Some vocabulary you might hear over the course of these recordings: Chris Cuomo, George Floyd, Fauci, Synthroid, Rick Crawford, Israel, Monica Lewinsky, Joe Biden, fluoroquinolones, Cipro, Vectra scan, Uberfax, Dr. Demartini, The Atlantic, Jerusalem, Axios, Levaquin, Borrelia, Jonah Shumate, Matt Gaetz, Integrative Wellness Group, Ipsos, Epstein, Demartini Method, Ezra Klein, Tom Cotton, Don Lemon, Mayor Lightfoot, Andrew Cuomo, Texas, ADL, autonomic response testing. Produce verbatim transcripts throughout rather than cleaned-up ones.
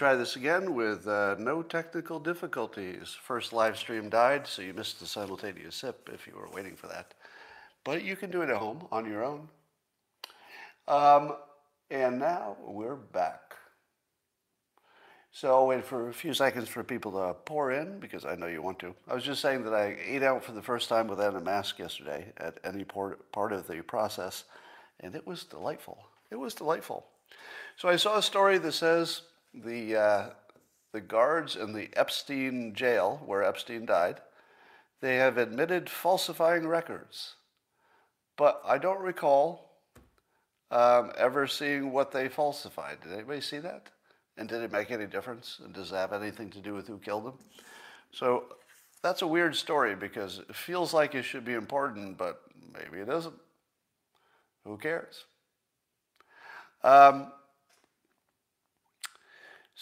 Try this again with uh, no technical difficulties. First live stream died, so you missed the simultaneous sip if you were waiting for that. But you can do it at home on your own. Um, and now we're back. So I'll wait for a few seconds for people to pour in, because I know you want to. I was just saying that I ate out for the first time without a mask yesterday at any part of the process, and it was delightful. It was delightful. So I saw a story that says the uh, the guards in the Epstein jail, where Epstein died, they have admitted falsifying records. But I don't recall um, ever seeing what they falsified. Did anybody see that? And did it make any difference? And does it have anything to do with who killed them? So that's a weird story, because it feels like it should be important, but maybe it isn't. Who cares? Um...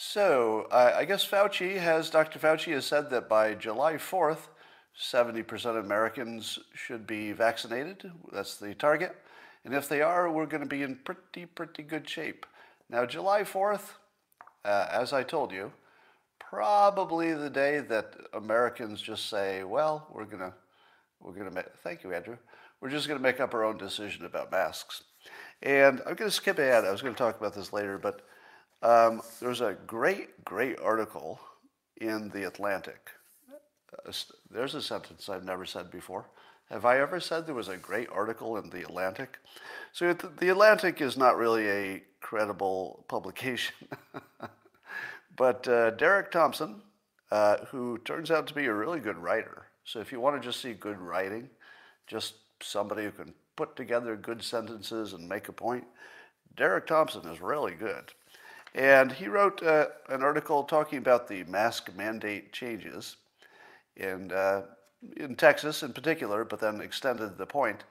So, uh, I guess Fauci has, Doctor Fauci has said that by July fourth, seventy percent of Americans should be vaccinated. That's the target. And if they are, we're going to be in pretty, pretty good shape. Now, July fourth, uh, as I told you, probably the day that Americans just say, well, we're going to, we're going to make, thank you, Andrew. We're just going to make up our own decision about masks. And I'm going to skip ahead. I was going to talk about this later, but Um, there's a great, great article in The Atlantic. Uh, there's a sentence I've never said before. Have I ever said there was a great article in The Atlantic? So The Atlantic is not really a credible publication. But uh, Derek Thompson, uh, who turns out to be a really good writer. So if you want to just see good writing, just somebody who can put together good sentences and make a point, Derek Thompson is really good. And he wrote uh, an article talking about the mask mandate changes in, uh, in Texas in particular, but then extended the point.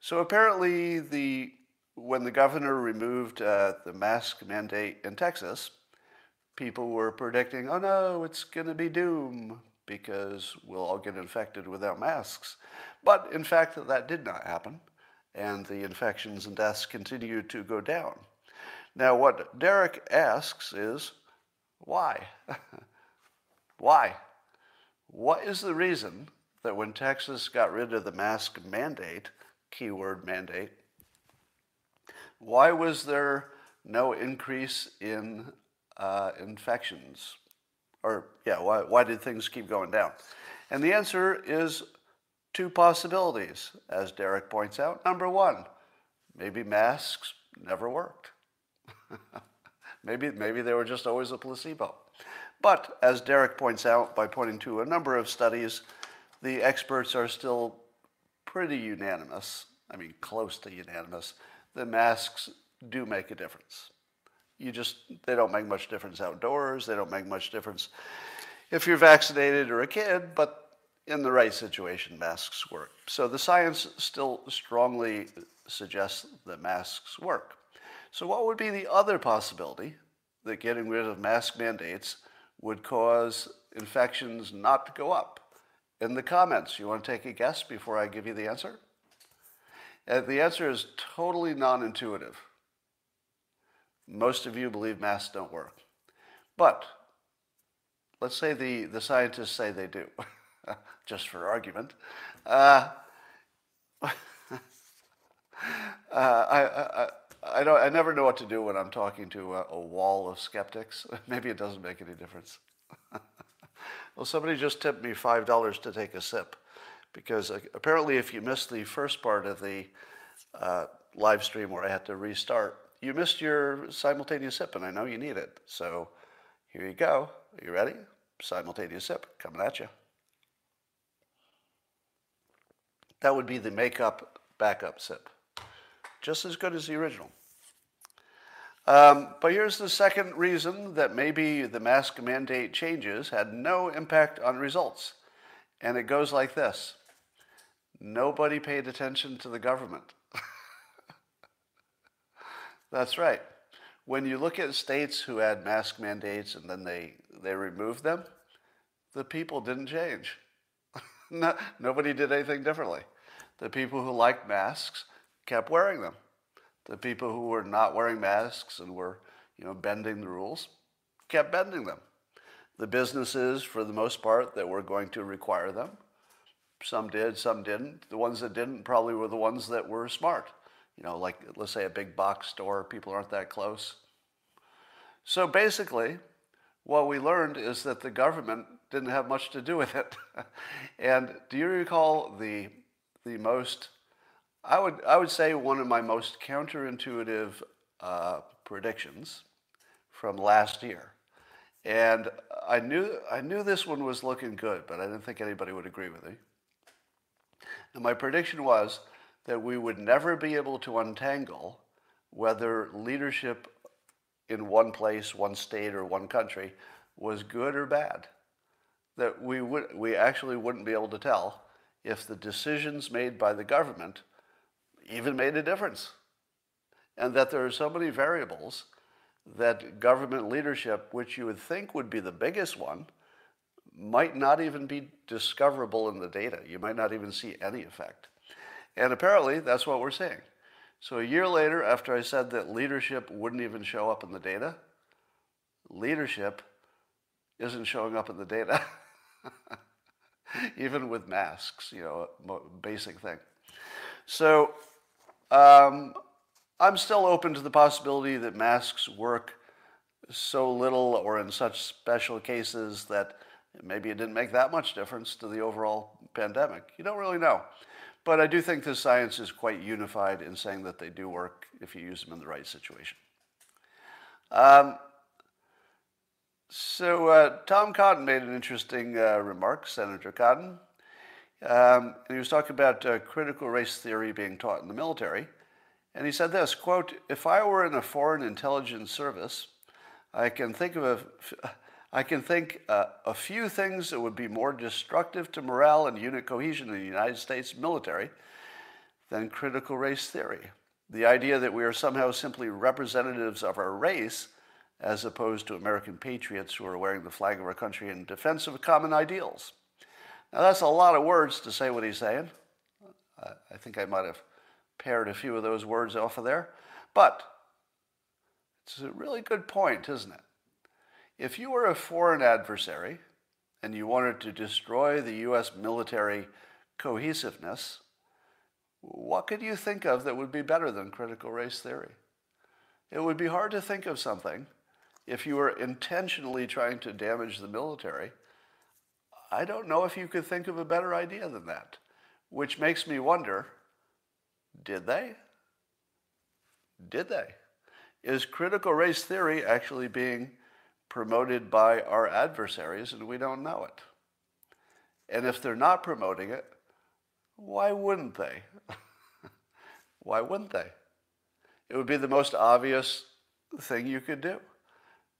So apparently, the when the governor removed uh, the mask mandate in Texas, people were predicting, oh no, it's going to be doom because we'll all get infected without masks. But in fact, that did not happen, and the infections and deaths continued to go down. Now, what Derek asks is, why? Why? What is the reason that when Texas got rid of the mask mandate, keyword mandate, why was there no increase in uh, infections? Or, yeah, why, why did things keep going down? And the answer is two possibilities, as Derek points out. Number one, maybe masks never worked. maybe maybe they were just always a placebo. But as Derek points out by pointing to a number of studies, the experts are still pretty unanimous, I mean close to unanimous, the masks do make a difference. You just, they don't make much difference outdoors, they don't make much difference if you're vaccinated or a kid, but in the right situation, masks work. So the science still strongly suggests that masks work. So what would be the other possibility that getting rid of mask mandates would cause infections not to go up? In the comments, you want to take a guess before I give you the answer? And the answer is totally non-intuitive. Most of you believe masks don't work. But let's say the, the scientists say they do, just for argument. Uh, uh, I... I, I I don't. I never know what to do when I'm talking to a, a wall of skeptics. Maybe it doesn't make any difference. Well, somebody just tipped me five dollars to take a sip, because apparently if you missed the first part of the uh, live stream where I had to restart, you missed your simultaneous sip, and I know you need it. So here you go. Are you ready? Simultaneous sip coming at you. That would be the makeup backup sip. Just as good as the original. Um, but here's the second reason that maybe the mask mandate changes had no impact on results. And it goes like this. Nobody paid attention to the government. That's right. When you look at states who had mask mandates and then they, they removed them, the people didn't change. No, nobody did anything differently. The people who liked masks kept wearing them. The people who were not wearing masks and were, you know, bending the rules kept bending them. The businesses, for the most part, that were going to require them, some did, some didn't. The ones that didn't probably were the ones that were smart. You know, like, let's say a big box store, people aren't that close. So basically, what we learned is that the government didn't have much to do with it. And do you recall the the most, I would, I would say one of my most counterintuitive uh, predictions from last year? And I knew, I knew this one was looking good, but I didn't think anybody would agree with me. And my prediction was that we would never be able to untangle whether leadership in one place, one state, or one country was good or bad. That we would, we actually wouldn't be able to tell if the decisions made by the government even made a difference. And that there are so many variables that government leadership, which you would think would be the biggest one, might not even be discoverable in the data. You might not even see any effect. And apparently, that's what we're seeing. So a year later, after I said that leadership wouldn't even show up in the data, leadership isn't showing up in the data, even with masks, you know, basic thing. So um, I'm still open to the possibility that masks work so little or in such special cases that maybe it didn't make that much difference to the overall pandemic. You don't really know. But I do think the science is quite unified in saying that they do work if you use them in the right situation. Um, so uh, Tom Cotton made an interesting uh, remark, Senator Cotton. Um, and he was talking about uh, critical race theory being taught in the military. And he said this, quote, "If I were in a foreign intelligence service, I can think of a, I can think uh, a few things that would be more destructive to morale and unit cohesion in the United States military than critical race theory. The idea that we are somehow simply representatives of our race as opposed to American patriots who are wearing the flag of our country in defense of common ideals." Now that's a lot of words to say what he's saying. I, I think I might have paired a few of those words off of there. But it's a really good point, isn't it? If you were a foreign adversary and you wanted to destroy the U S military cohesiveness, what could you think of that would be better than critical race theory? It would be hard to think of something if you were intentionally trying to damage the military. I don't know if you could think of a better idea than that, which makes me wonder, did they? Did they? Is critical race theory actually being promoted by our adversaries, and we don't know it? And if they're not promoting it, why wouldn't they? Why wouldn't they? It would be the most obvious thing you could do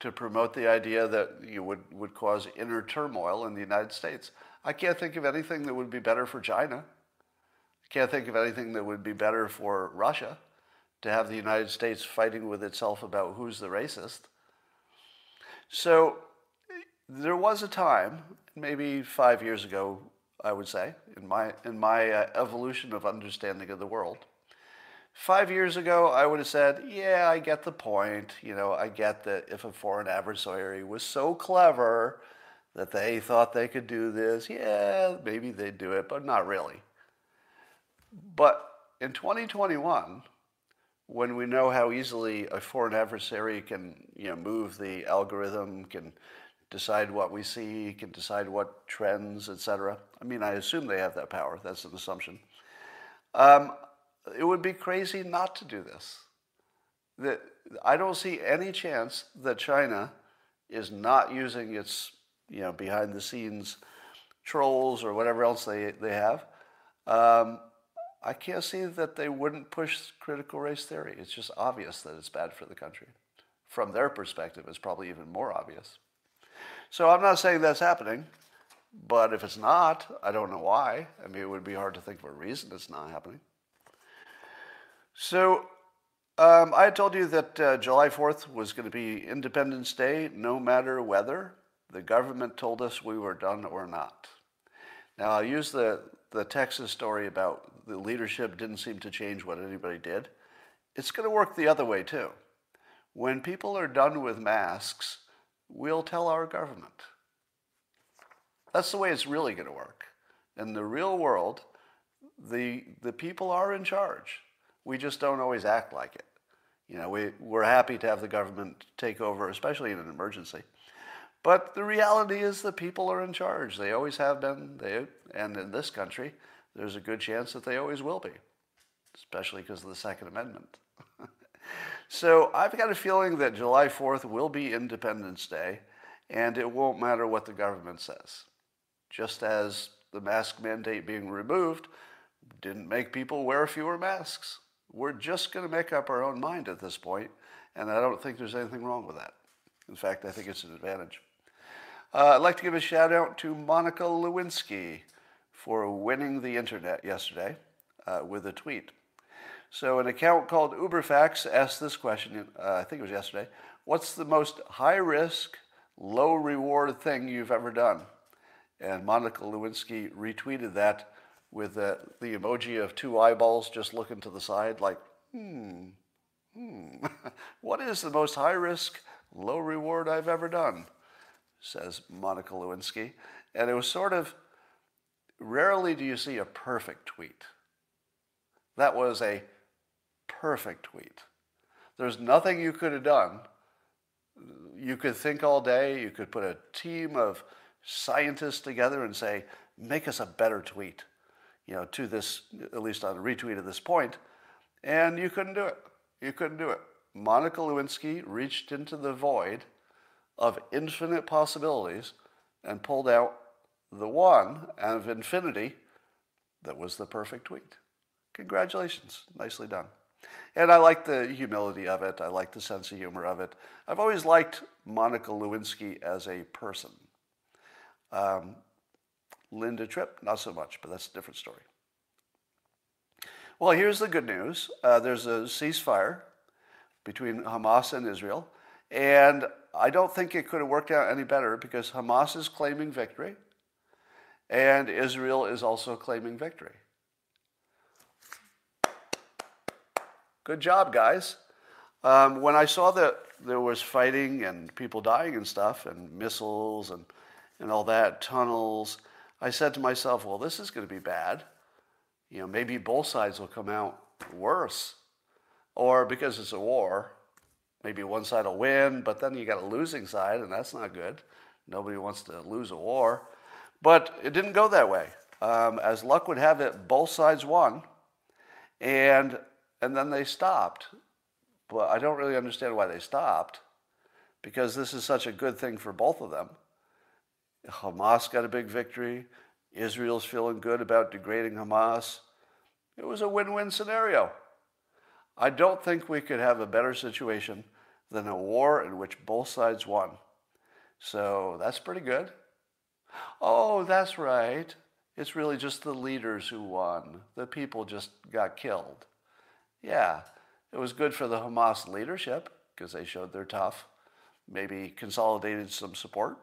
to promote the idea that you would, would cause inner turmoil in the United States. I can't think of anything that would be better for China. I can't think of anything that would be better for Russia, to have the United States fighting with itself about who's the racist. So there was a time, maybe five years ago, I would say, in my, in my uh, evolution of understanding of the world, five years ago, I would have said, yeah, I get the point. You know, I get that if a foreign adversary was so clever that they thought they could do this, yeah, maybe they'd do it, but not really. But in twenty twenty-one, when we know how easily a foreign adversary can, you know, move the algorithm, can decide what we see, can decide what trends, et cetera. I mean, I assume they have that power. That's an assumption. Um, it would be crazy not to do this. That I don't see any chance that China is not using its, you know, behind-the-scenes trolls or whatever else they they have. Um, I can't see that they wouldn't push critical race theory. It's just obvious that it's bad for the country. From their perspective, it's probably even more obvious. So I'm not saying that's happening, but if it's not, I don't know why. I mean, it would be hard to think of a reason it's not happening. So um, I told you that uh, July fourth was going to be Independence Day, no matter whether the government told us we were done or not. Now, I'll use the the Texas story about the leadership didn't seem to change what anybody did. It's going to work the other way, too. When people are done with masks, we'll tell our government. That's the way it's really going to work. In the real world, the the people are in charge. We just don't always act like it. You know, we, we're happy to have the government take over, especially in an emergency. But the reality is the people are in charge. They always have been, they, and in this country, there's a good chance that they always will be, especially because of the Second Amendment. So I've got a feeling that July fourth will be Independence Day, and it won't matter what the government says. Just as the mask mandate being removed didn't make people wear fewer masks. We're just going to make up our own mind at this point, and I don't think there's anything wrong with that. In fact, I think it's an advantage. Uh, I'd like to give a shout out to Monica Lewinsky for winning the internet yesterday uh, with a tweet. So an account called Uberfax asked this question, uh, I think it was yesterday, what's the most high-risk, low-reward thing you've ever done? And Monica Lewinsky retweeted that with uh, the emoji of two eyeballs just looking to the side like, hmm, hmm. What is the most high-risk, low-reward I've ever done? Says Monica Lewinsky. And it was sort of, rarely do you see a perfect tweet. That was a perfect tweet. There's nothing you could have done. You could think all day. You could put a team of scientists together and say, make us a better tweet, you know, to this, at least on a retweet at this point. And you couldn't do it. You couldn't do it. Monica Lewinsky reached into the void of infinite possibilities and pulled out the one out of infinity that was the perfect tweet. Congratulations. Nicely done. And I like the humility of it. I like the sense of humor of it. I've always liked Monica Lewinsky as a person. Um, Linda Tripp, not so much, but that's a different story. Well, here's the good news. Uh, there's a ceasefire between Hamas and Israel, and I don't think it could have worked out any better because Hamas is claiming victory, and Israel is also claiming victory. Good job, guys. Um, when I saw that there was fighting and people dying and stuff and missiles and, and all that, tunnels, I said to myself, well, this is going to be bad. You know, maybe both sides will come out worse. Or because it's a war, maybe one side will win, but then you got a losing side, and that's not good. Nobody wants to lose a war. But it didn't go that way. Um, as luck would have it, both sides won. And... And then they stopped. But I don't really understand why they stopped, because this is such a good thing for both of them. Hamas got a big victory. Israel's feeling good about degrading Hamas. It was a win-win scenario. I don't think we could have a better situation than a war in which both sides won. So that's pretty good. Oh, that's right. It's really just the leaders who won. The people just got killed. Yeah, it was good for the Hamas leadership because they showed they're tough, maybe consolidated some support.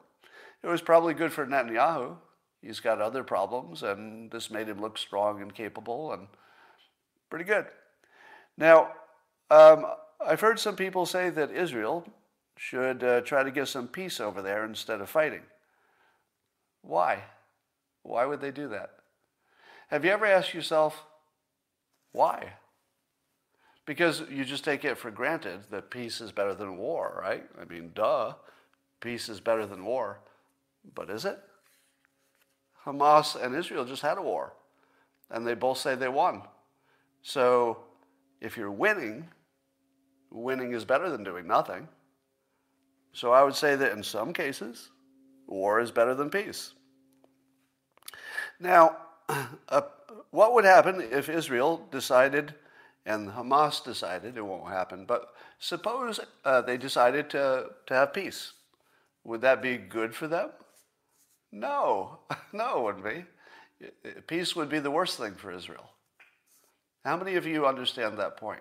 It was probably good for Netanyahu. He's got other problems, and this made him look strong and capable, and pretty good. Now, um, I've heard some people say that Israel should uh, try to get some peace over there instead of fighting. Why? Why would they do that? Have you ever asked yourself, why? Because you just take it for granted that peace is better than war, right? I mean, duh, peace is better than war. But is it? Hamas and Israel just had a war, and they both say they won. So if you're winning, winning is better than doing nothing. So I would say that in some cases, war is better than peace. Now, uh, what would happen if Israel decided... And Hamas decided, it won't happen, but suppose uh, they decided to, to have peace. Would that be good for them? No, no, it wouldn't be. Peace would be the worst thing for Israel. How many of you understand that point?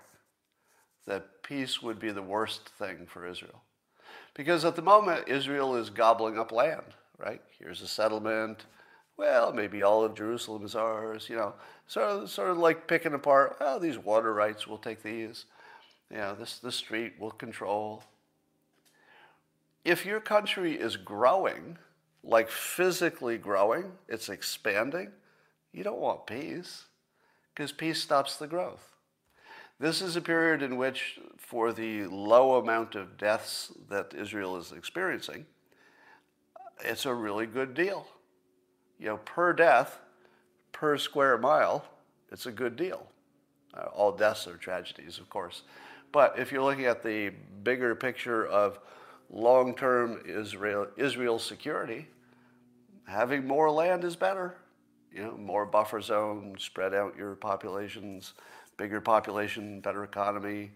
That peace would be the worst thing for Israel? Because at the moment, Israel is gobbling up land, right? Here's a settlement. Well, maybe all of Jerusalem is ours, you know, sort of, sort of like picking apart, oh, these water rights, we'll take these, you know, this, this street we'll control. If your country is growing, like physically growing, it's expanding, you don't want peace, because peace stops the growth. This is a period in which, for the low amount of deaths that Israel is experiencing, it's a really good deal. You know, per death, per square mile, it's a good deal. Uh, all deaths are tragedies, of course. But if you're looking at the bigger picture of long-term Israel, Israel security, having more land is better. You know, more buffer zone, spread out your populations, bigger population, better economy.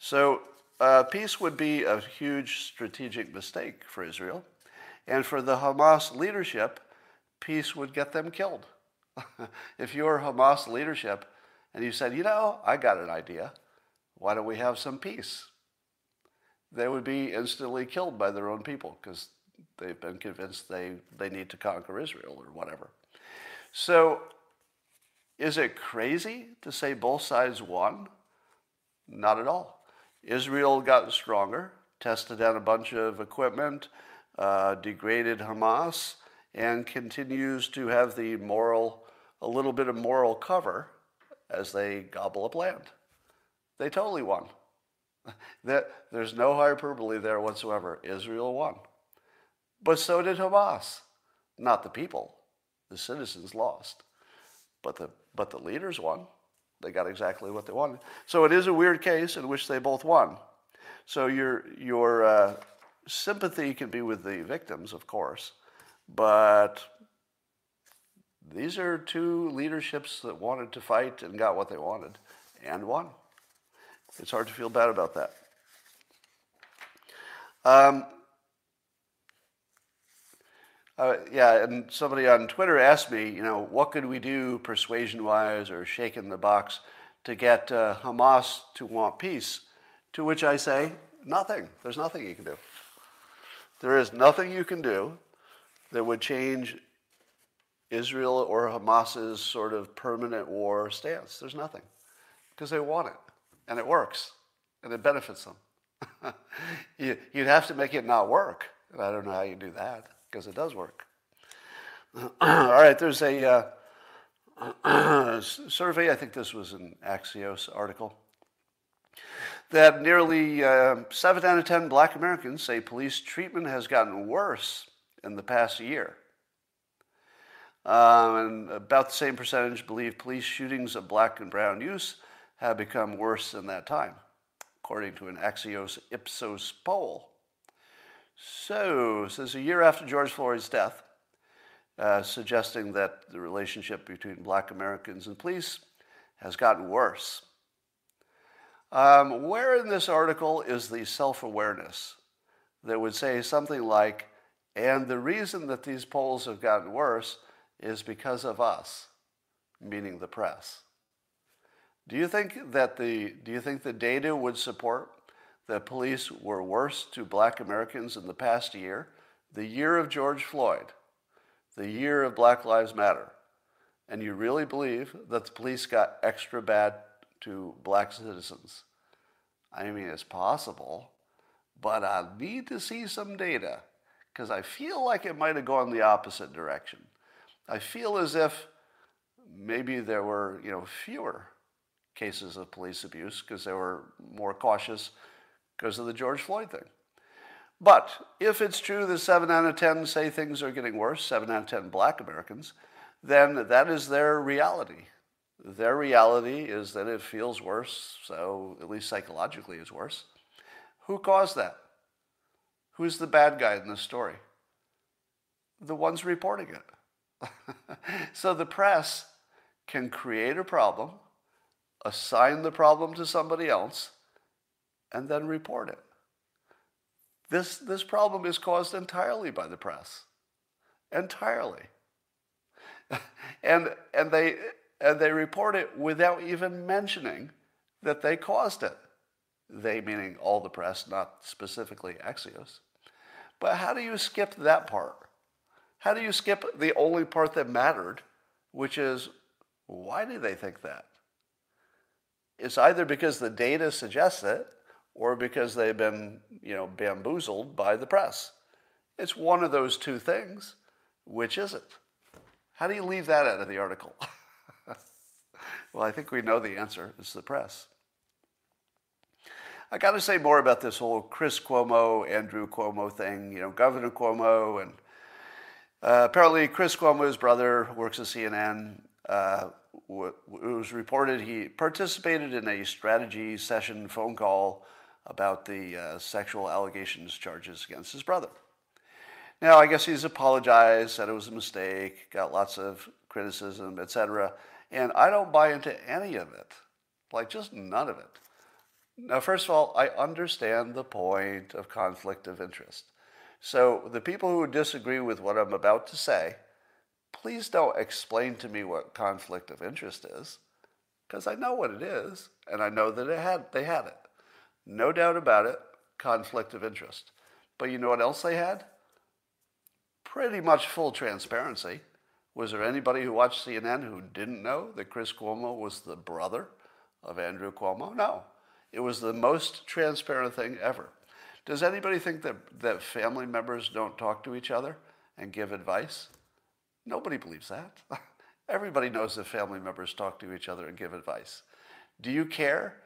So uh, peace would be a huge strategic mistake for Israel. And for the Hamas leadership, peace would get them killed. If you were Hamas leadership and you said, you know, I got an idea, why don't we have some peace? They would be instantly killed by their own people because they've been convinced they, they need to conquer Israel or whatever. So is it crazy to say both sides won? Not at all. Israel got stronger, tested out a bunch of equipment, uh, degraded Hamas, and continues to have the moral, a little bit of moral cover as they gobble up land. They totally won. That, there's no hyperbole there whatsoever. Israel won. But so did Hamas. Not the people. The citizens lost. But the, but the leaders won. They got exactly what they wanted. So it is a weird case in which they both won. So your, your uh, sympathy can be with the victims, of course. But these are two leaderships that wanted to fight and got what they wanted and won. It's hard to feel bad about that. Um, uh, yeah, and somebody on Twitter asked me, you know, what could we do persuasion-wise or shake in the box to get uh, Hamas to want peace? To which I say, nothing. There's nothing you can do. There is nothing you can do that would change Israel or Hamas's sort of permanent war stance. There's nothing, because they want it. And it works, and it benefits them. you, you'd have to make it not work. And I don't know how you do that, because it does work. All right, there's a uh, survey, I think this was an Axios article, that nearly uh, seven out of ten black Americans say police treatment has gotten worse in the past year. Um, and about the same percentage believe police shootings of black and brown youth have become worse in that time, according to an Axios Ipsos poll. So, since a year after George Floyd's death, uh, suggesting that the relationship between black Americans and police has gotten worse. Um, where in this article is the self-awareness that would say something like, and the reason that these polls have gotten worse is because of us, meaning the press? Do you think that the do you think the data would support that police were worse to black Americans in the past year, the year of George Floyd, the year of Black Lives Matter, and you really believe that the police got extra bad to black citizens? I mean, it's possible, but I need to see some data, because I feel like it might have gone the opposite direction. I feel as if maybe there were, you know, fewer cases of police abuse because they were more cautious because of the George Floyd thing. But if it's true that seven out of ten say things are getting worse, seven out of ten black Americans, then that is their reality. Their reality is that it feels worse, so at least psychologically it's worse. Who caused that? Who's the bad guy in this story? The ones reporting it. So the press can create a problem, assign the problem to somebody else, and then report it. This, this problem is caused entirely by the press. Entirely. and, and, they, and they report it without even mentioning that they caused it. They meaning all the press, not specifically Axios. But how do you skip that part? How do you skip the only part that mattered, which is, why do they think that? It's either because the data suggests it, or because they've been, you know, bamboozled by the press. It's one of those two things. Which is it? How do you leave that out of the article? Well, I think we know the answer. It's the press. I got to say more about this whole Chris Cuomo, Andrew Cuomo thing, you know, Governor Cuomo. And uh, apparently Chris Cuomo's brother works at C N N. Uh, it was reported he participated in a strategy session phone call about the uh, sexual allegations charges against his brother. Now, I guess he's apologized, said it was a mistake, got lots of criticism, et cetera. And I don't buy into any of it, like just none of it. Now, first of all, I understand the point of conflict of interest. So the people who disagree with what I'm about to say, please don't explain to me what conflict of interest is, because I know what it is, and I know that it had, they had it. No doubt about it, conflict of interest. But you know what else they had? Pretty much full transparency. Was there anybody who watched C N N who didn't know that Chris Cuomo was the brother of Andrew Cuomo? No. It was the most transparent thing ever. Does anybody think that, that family members don't talk to each other and give advice? Nobody believes that. Everybody knows that family members talk to each other and give advice. Do you care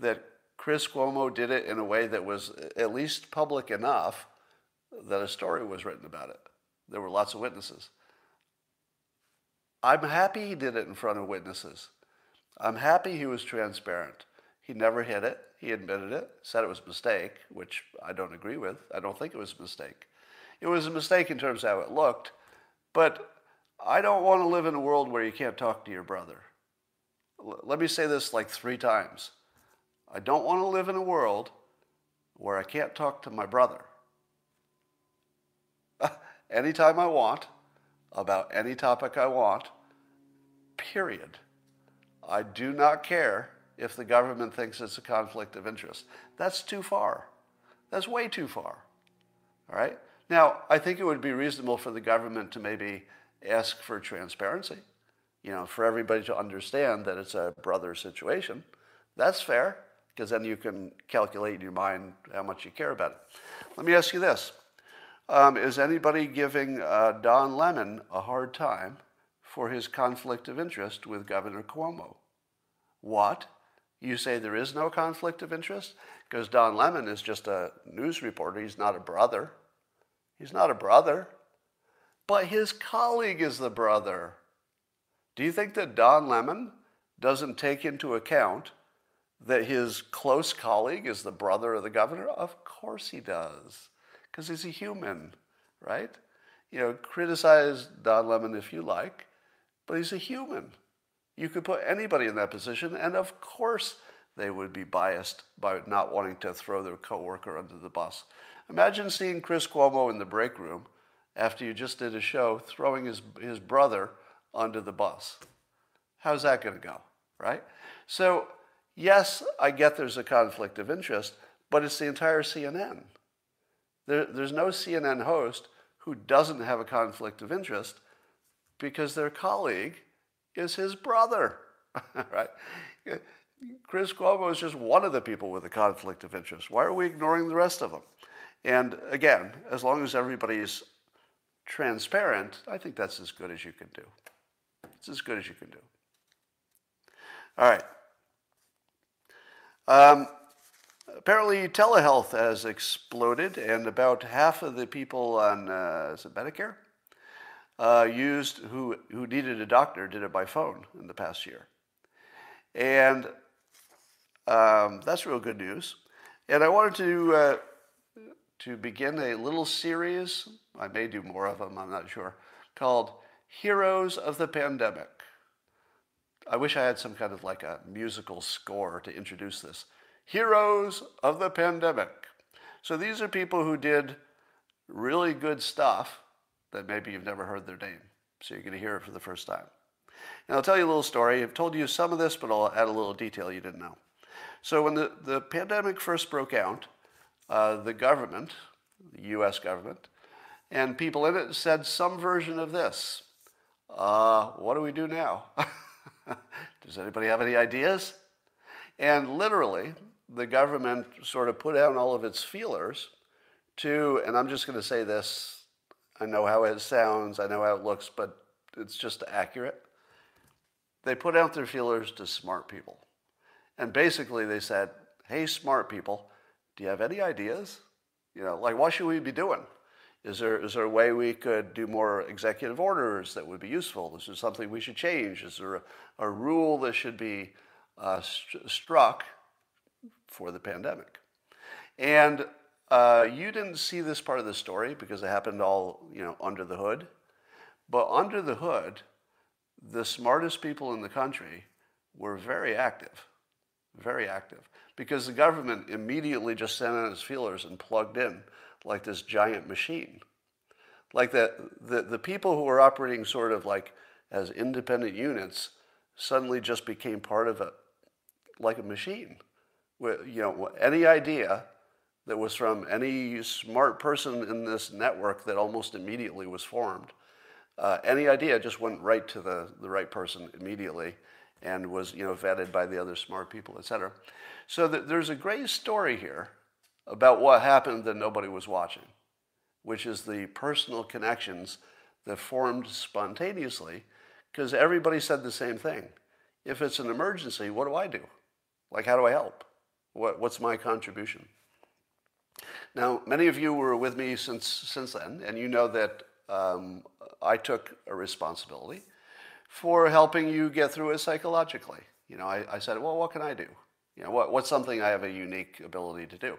that Chris Cuomo did it in a way that was at least public enough that a story was written about it? There were lots of witnesses. I'm happy he did it in front of witnesses. I'm happy he was transparent. He never hid it. He admitted it, said it was a mistake, which I don't agree with. I don't think it was a mistake. It was a mistake in terms of how it looked, but I don't want to live in a world where you can't talk to your brother. L- let me say this like three times. I don't want to live in a world where I can't talk to my brother anytime I want, about any topic I want, period. I do not care if the government thinks it's a conflict of interest. That's too far. That's way too far. All right? Now, I think it would be reasonable for the government to maybe ask for transparency, you know, for everybody to understand that it's a brother situation. That's fair, because then you can calculate in your mind how much you care about it. Let me ask you this. Um, is anybody giving uh, Don Lemon a hard time for his conflict of interest with Governor Cuomo? What? You say there is no conflict of interest? Because Don Lemon is just a news reporter. He's not a brother. He's not a brother. But his colleague is the brother. Do you think that Don Lemon doesn't take into account that his close colleague is the brother of the governor? Of course he does. Because he's a human, right? You know, criticize Don Lemon if you like, but he's a human. You could put anybody in that position, and of course they would be biased by not wanting to throw their coworker under the bus. Imagine seeing Chris Cuomo in the break room after you just did a show throwing his, his brother under the bus. How's that going to go, right? So, yes, I get there's a conflict of interest, but it's the entire C N N. There, there's no C N N host who doesn't have a conflict of interest because their colleague is his brother, right? Chris Cuomo is just one of the people with a conflict of interest. Why are we ignoring the rest of them? And again, as long as everybody's transparent, I think that's as good as you can do. It's as good as you can do. All right. Um, Apparently, telehealth has exploded, and about half of the people on uh, is it Medicare uh, used who who needed a doctor did it by phone in the past year, and um, that's real good news. And I wanted to uh, to begin a little series. I may do more of them. I'm not sure. Called Heroes of the Pandemic. I wish I had some kind of like a musical score to introduce this. Heroes of the Pandemic. So these are people who did really good stuff that maybe you've never heard their name. So you're going to hear it for the first time. And I'll tell you a little story. I've told you some of this, but I'll add a little detail you didn't know. So when the, the pandemic first broke out, uh, the government, the U S government, and people in it said some version of this. Uh, what do we do now? Does anybody have any ideas? And literally, the government sort of put out all of its feelers to, and I'm just going to say this, I know how it sounds, I know how it looks, but it's just accurate. They put out their feelers to smart people. And basically they said, hey, smart people, do you have any ideas? You know, like, what should we be doing? Is there, is there a way we could do more executive orders that would be useful? Is there something we should change? Is there a, a rule that should be uh, st- struck for the pandemic? And uh, you didn't see this part of the story because it happened all, you know, under the hood. But under the hood, the smartest people in the country were very active, very active, because the government immediately just sent out its feelers and plugged in like this giant machine. Like the, the, the people who were operating sort of like as independent units suddenly just became part of it, like a machine. Where, you know, any idea that was from any smart person in this network that almost immediately was formed, uh, any idea just went right to the, the right person immediately and was, you know, vetted by the other smart people, et cetera. So th- there's a great story here about what happened that nobody was watching, which is the personal connections that formed spontaneously because everybody said the same thing. If it's an emergency, what do I do? Like, how do I help? What, what's my contribution? Now, many of you were with me since since then, and you know that um, I took a responsibility for helping you get through it psychologically. You know, I, I said, well, what can I do? You know, what, what's something I have a unique ability to do?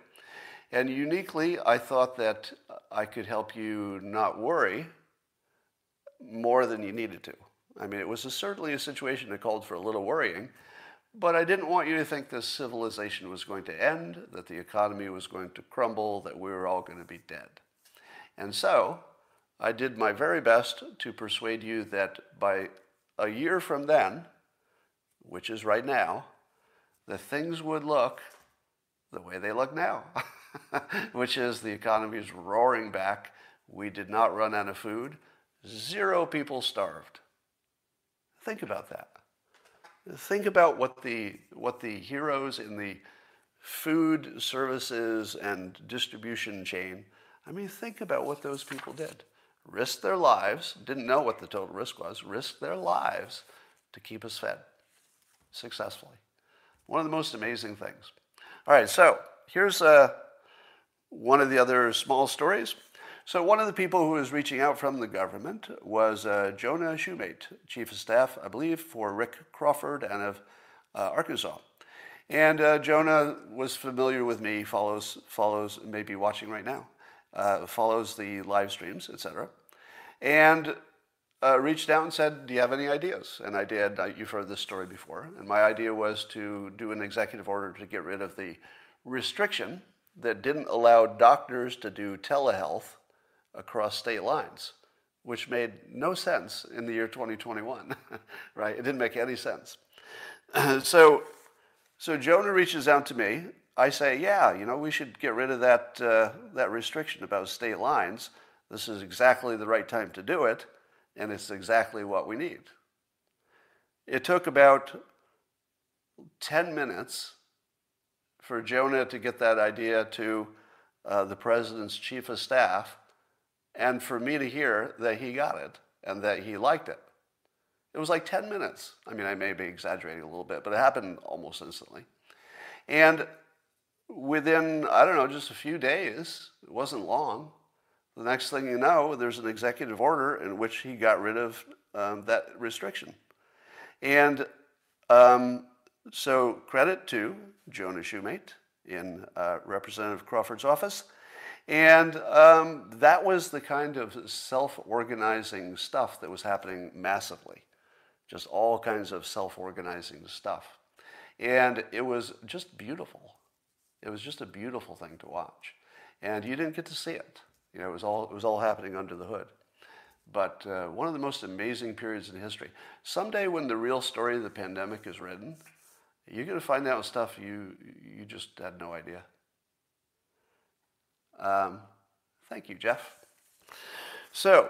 And uniquely, I thought that I could help you not worry more than you needed to. I mean, it was a, certainly a situation that called for a little worrying, but I didn't want you to think this civilization was going to end, that the economy was going to crumble, that we were all going to be dead. And so I did my very best to persuade you that by a year from then, which is right now, the things would look the way they look now, which is the economy is roaring back. We did not run out of food. Zero people starved. Think about that. Think about what the what the heroes in the food services and distribution chain, I mean, think about what those people did. Risked their lives, didn't know what the total risk was, risked their lives to keep us fed successfully. One of the most amazing things. All right, so here's uh, one of the other small stories. So one of the people who was reaching out from the government was uh, Jonah Shumate, chief of staff, I believe, for Rick Crawford and of uh, Arkansas. And uh, Jonah was familiar with me, follows, follows, maybe watching right now, uh, follows the live streams, et cetera. And uh, reached out and said, do you have any ideas? And I did. I, you've heard this story before. And my idea was to do an executive order to get rid of the restriction that didn't allow doctors to do telehealth across state lines, which made no sense in the year twenty twenty-one, right? It didn't make any sense. so so Jonah reaches out to me. I say, yeah, you know, we should get rid of that uh, that restriction about state lines. This is exactly the right time to do it, and it's exactly what we need. It took about ten minutes for Jonah to get that idea to uh, the president's chief of staff, and for me to hear that he got it and that he liked it. It was like ten minutes. I mean, I may be exaggerating a little bit, but it happened almost instantly. And within, I don't know, just a few days, it wasn't long, the next thing you know, there's an executive order in which he got rid of um, that restriction. And um, so credit to Jonah Shumate in uh, Representative Crawford's office. And um, that was the kind of self-organizing stuff that was happening massively. Just all kinds of self-organizing stuff. And it was just beautiful. It was just a beautiful thing to watch. And you didn't get to see it. You know, it was all, it was all happening under the hood. But uh, one of the most amazing periods in history. Someday when the real story of the pandemic is written, you're going to find out stuff you you just had no idea. Um, thank you, Jeff. So,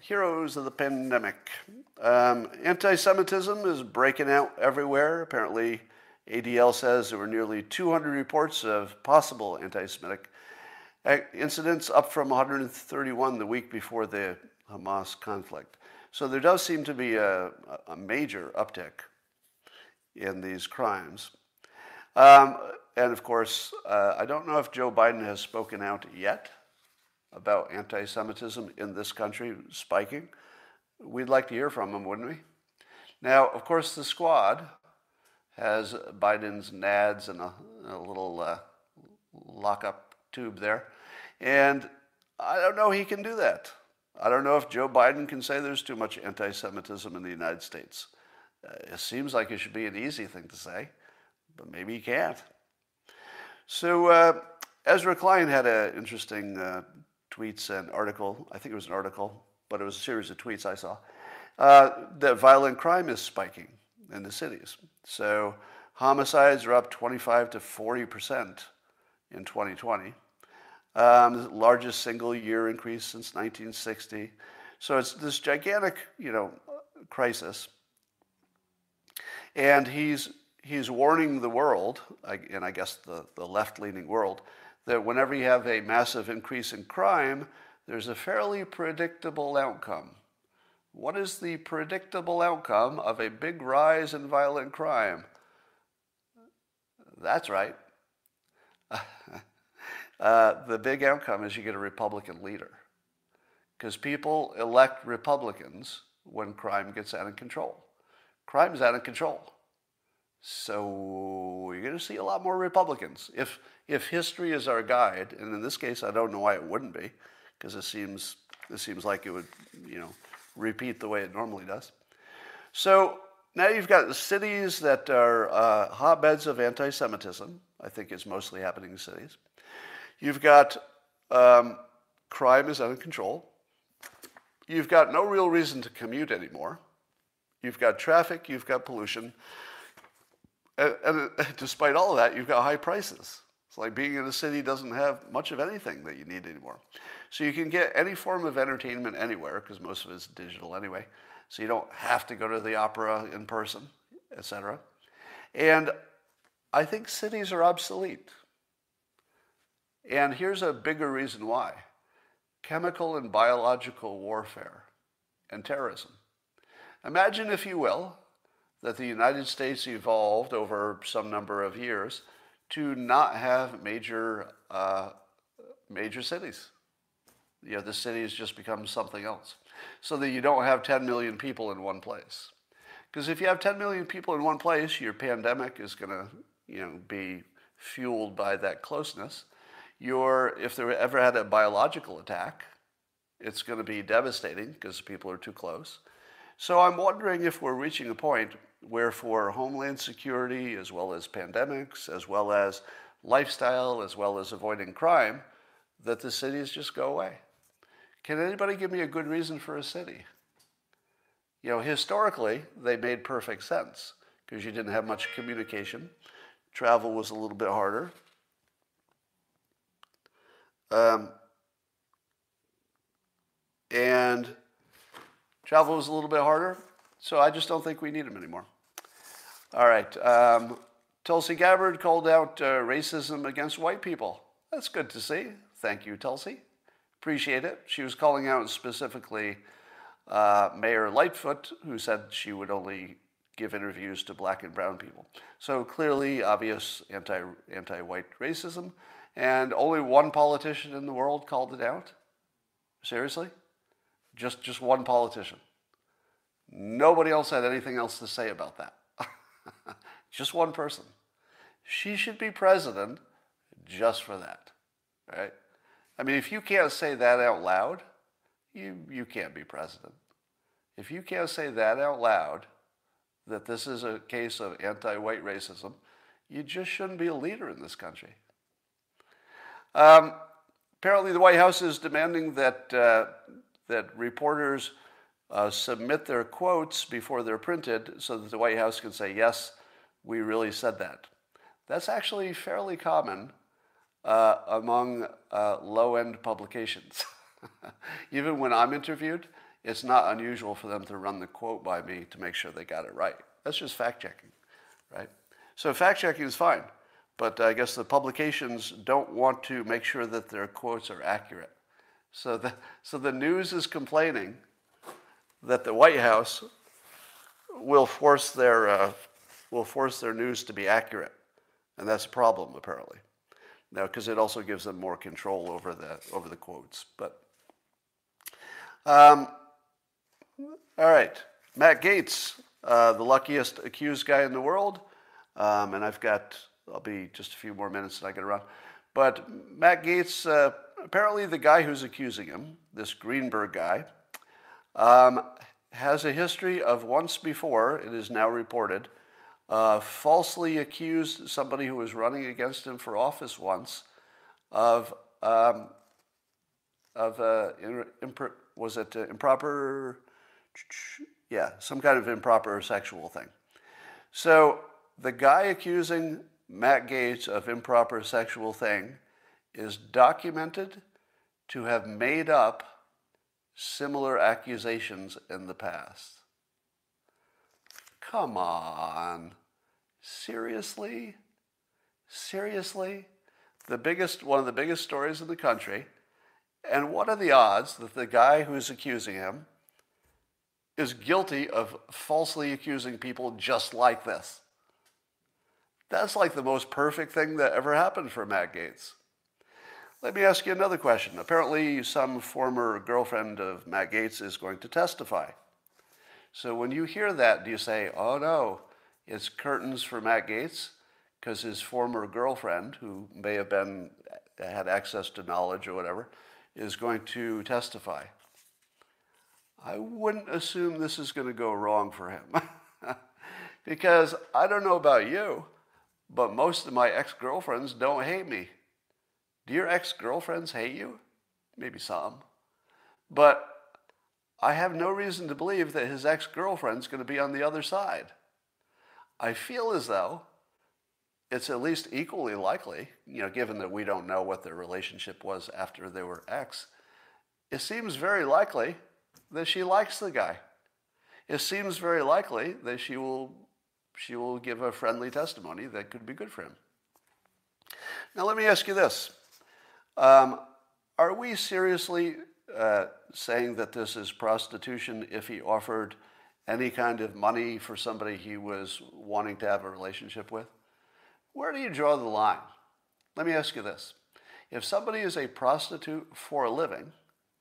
heroes of the pandemic. Um, anti-Semitism is breaking out everywhere. Apparently, A D L says there were nearly two hundred reports of possible anti-Semitic incidents, up from one hundred thirty-one the week before the Hamas conflict. So there does seem to be a, a major uptick in these crimes. Um, and of course, uh, I don't know if Joe Biden has spoken out yet about anti-Semitism in this country spiking. We'd like to hear from him, wouldn't we? Now, of course, the squad has Biden's nads and a, a little uh, lockup tube there. And I don't know he can do that. I don't know if Joe Biden can say there's too much anti-Semitism in the United States. Uh, it seems like it should be an easy thing to say, but maybe he can't. So uh, Ezra Klein had an interesting uh, tweets and article. I think it was an article, but it was a series of tweets I saw. Uh, that violent crime is spiking in the cities. So homicides are up twenty-five to forty percent in twenty twenty. Um, largest single year increase since nineteen sixty. So it's this gigantic, you know, crisis. And he's he's warning the world, and I guess the, the left-leaning world, that whenever you have a massive increase in crime, there's a fairly predictable outcome. What is the predictable outcome of a big rise in violent crime? That's right. Uh, the big outcome is you get a Republican leader, because people elect Republicans when crime gets out of control. Crime is out of control. So you're going to see a lot more Republicans. If, if history is our guide, and in this case, I don't know why it wouldn't be, because it seems, it seems like it would, you know, repeat the way it normally does. So now you've got the cities that are uh, hotbeds of anti-Semitism. I think it's mostly happening in cities. You've got um, crime is out of control. You've got no real reason to commute anymore. You've got traffic. You've got pollution. And, and despite all of that, you've got high prices. It's like being in a city doesn't have much of anything that you need anymore. So you can get any form of entertainment anywhere, because most of it's digital anyway. So you don't have to go to the opera in person, et cetera. And I think cities are obsolete. And here's a bigger reason why. Chemical and biological warfare and terrorism. Imagine, if you will, that the United States evolved over some number of years to not have major uh, major cities. You know, the cities just become something else, so that you don't have ten million people in one place. Because if you have ten million people in one place, your pandemic is going to, you know, be fueled by that closeness. Your, if there ever had a biological attack, it's going to be devastating because people are too close. So I'm wondering if we're reaching a point where, for homeland security, as well as pandemics, as well as lifestyle, as well as avoiding crime, that the cities just go away. Can anybody give me a good reason for a city? You know, historically, they made perfect sense because you didn't have much communication. Travel was a little bit harder. Um, and travel was a little bit harder, so I just don't think we need them anymore. All right. Um, Tulsi Gabbard called out uh, racism against white people. That's good to see. Thank you, Tulsi. Appreciate it. She was calling out specifically uh, Mayor Lightfoot, who said she would only give interviews to black and brown people. So clearly, obvious anti, anti-white racism. And only one politician in the world called it out? Seriously? Just just one politician. Nobody else had anything else to say about that. Just one person. She should be president just for that, right? I mean, if you can't say that out loud, you, you can't be president. If you can't say that out loud, that this is a case of anti-white racism, you just shouldn't be a leader in this country. Um, apparently, the White House is demanding that uh, that reporters uh, submit their quotes before they're printed, so that the White House can say, "Yes, we really said that." That's actually fairly common uh, among uh, low-end publications. Even when I'm interviewed, it's not unusual for them to run the quote by me to make sure they got it right. That's just fact-checking, right? So fact-checking is fine, but I guess the publications don't want to make sure that their quotes are accurate. So the, so the news is complaining that the White House will force their, uh, will force their news to be accurate, and that's a problem, apparently. Now, because it also gives them more control over the, over the quotes. But um, all right, Matt Gaetz, uh, the luckiest accused guy in the world. Um, and I've got, I'll be just a few more minutes and I get around. But Matt Gaetz, uh, apparently the guy who's accusing him, this Greenberg guy, um, has a history of once before, it is now reported, uh, falsely accused somebody who was running against him for office once of, um, of uh, imp- was it uh, improper, yeah, some kind of improper sexual thing. So the guy accusing Matt Gaetz of improper sexual thing is documented to have made up similar accusations in the past. Come on. Seriously? Seriously? The biggest, one of the biggest stories in the country. And what are the odds that the guy who's accusing him is guilty of falsely accusing people just like this? That's like the most perfect thing that ever happened for Matt Gaetz. Let me ask you another question. Apparently, some former girlfriend of Matt Gaetz is going to testify. So when you hear that, do you say, oh no, it's curtains for Matt Gaetz because his former girlfriend, who may have been, had access to knowledge or whatever, is going to testify? I wouldn't assume this is going to go wrong for him. Because I don't know about you, but most of my ex-girlfriends don't hate me. Do your ex-girlfriends hate you? Maybe some. But I have no reason to believe that his ex-girlfriend's going to be on the other side. I feel as though it's at least equally likely, you know, given that we don't know what their relationship was after they were ex, it seems very likely that she likes the guy. It seems very likely that she will She will give a friendly testimony that could be good for him. Now, let me ask you this. Um, are we seriously uh, saying that this is prostitution if he offered any kind of money for somebody he was wanting to have a relationship with? Where do you draw the line? Let me ask you this. If somebody is a prostitute for a living,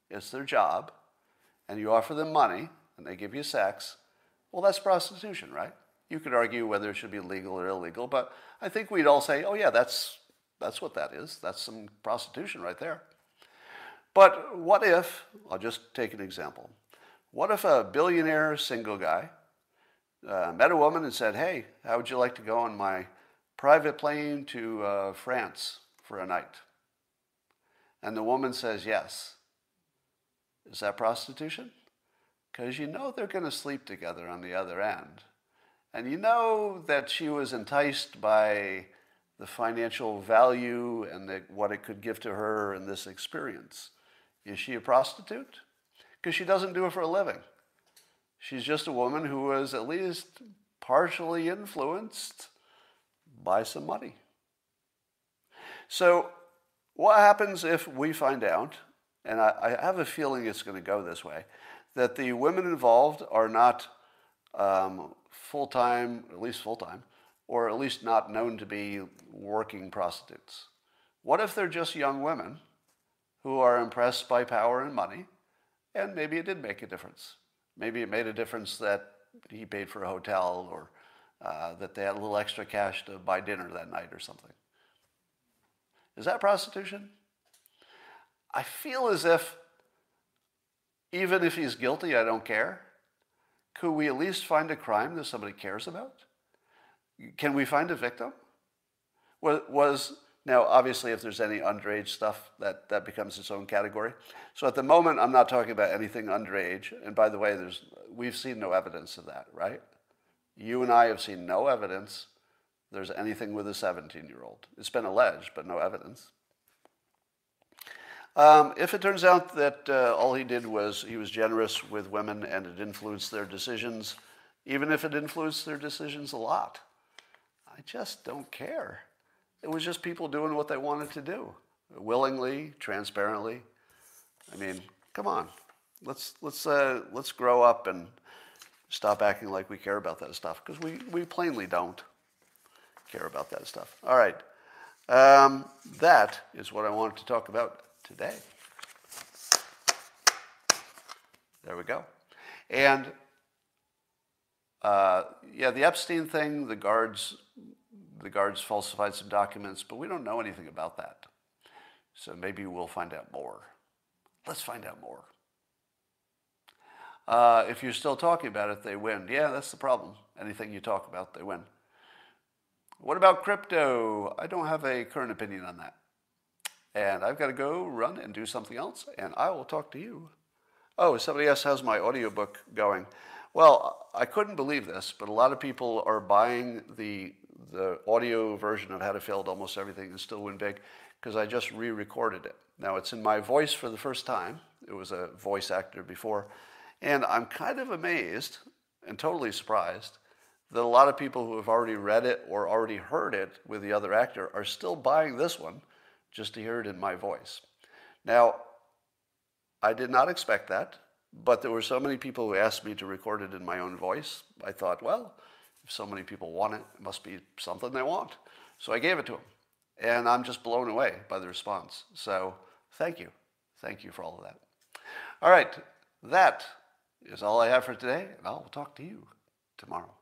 it's their job, and you offer them money and they give you sex, well, that's prostitution, right? You could argue whether it should be legal or illegal, but I think we'd all say, oh yeah, that's that's what that is. That's some prostitution right there. But what if, I'll just take an example. What if a billionaire single guy uh, met a woman and said, hey, how would you like to go on my private plane to uh, France for a night? And the woman says yes. Is that prostitution? Because you know they're going to sleep together on the other end. And you know that she was enticed by the financial value and the, what it could give to her in this experience. Is she a prostitute? Because she doesn't do it for a living. She's just a woman who was at least partially influenced by some money. So what happens if we find out, and I, I have a feeling it's going to go this way, that the women involved are not Um, full-time, at least full-time, or at least not known to be working prostitutes? What if they're just young women who are impressed by power and money, and maybe it did make a difference? Maybe it made a difference that he paid for a hotel or uh, that they had a little extra cash to buy dinner that night or something. Is that prostitution? I feel as if, even if he's guilty, I don't care. Could we at least find a crime that somebody cares about? Can we find a victim? Was, was now, obviously, if there's any underage stuff, that, that becomes its own category. So at the moment, I'm not talking about anything underage. And by the way, there's we've seen no evidence of that, right? You and I have seen no evidence there's anything with a seventeen-year-old. It's been alleged, but no evidence. Um, if it turns out that uh, all he did was he was generous with women and it influenced their decisions, even if it influenced their decisions a lot, I I just don't care. It was just people doing what they wanted to do, willingly, transparently. I mean, come on, let's let's uh, let's grow up and stop acting like we care about that stuff, because we we plainly don't care about that stuff. All right, um, that is what I wanted to talk about today. There we go. And uh, yeah, the Epstein thing, the guards. The guards falsified some documents, but we don't know anything about that. So maybe we'll find out more. Let's find out more. Uh, if you're still talking about it, they win. Yeah, that's the problem. Anything you talk about, they win. What about crypto? I don't have a current opinion on that. And I've got to go run and do something else, and I will talk to you. Oh, somebody asked, how's my audiobook going? Well, I couldn't believe this, but a lot of people are buying the the audio version of How to Fail at Almost Everything and Still Win Big, because I just re-recorded it. Now, it's in my voice for the first time. It was a voice actor before. And I'm kind of amazed and totally surprised that a lot of people who have already read it or already heard it with the other actor are still buying this one just to hear it in my voice. Now, I did not expect that, but there were so many people who asked me to record it in my own voice. I thought, well, if so many people want it, it must be something they want. So I gave it to them. And I'm just blown away by the response. So thank you. Thank you for all of that. All right. That is all I have for today, and I'll talk to you tomorrow.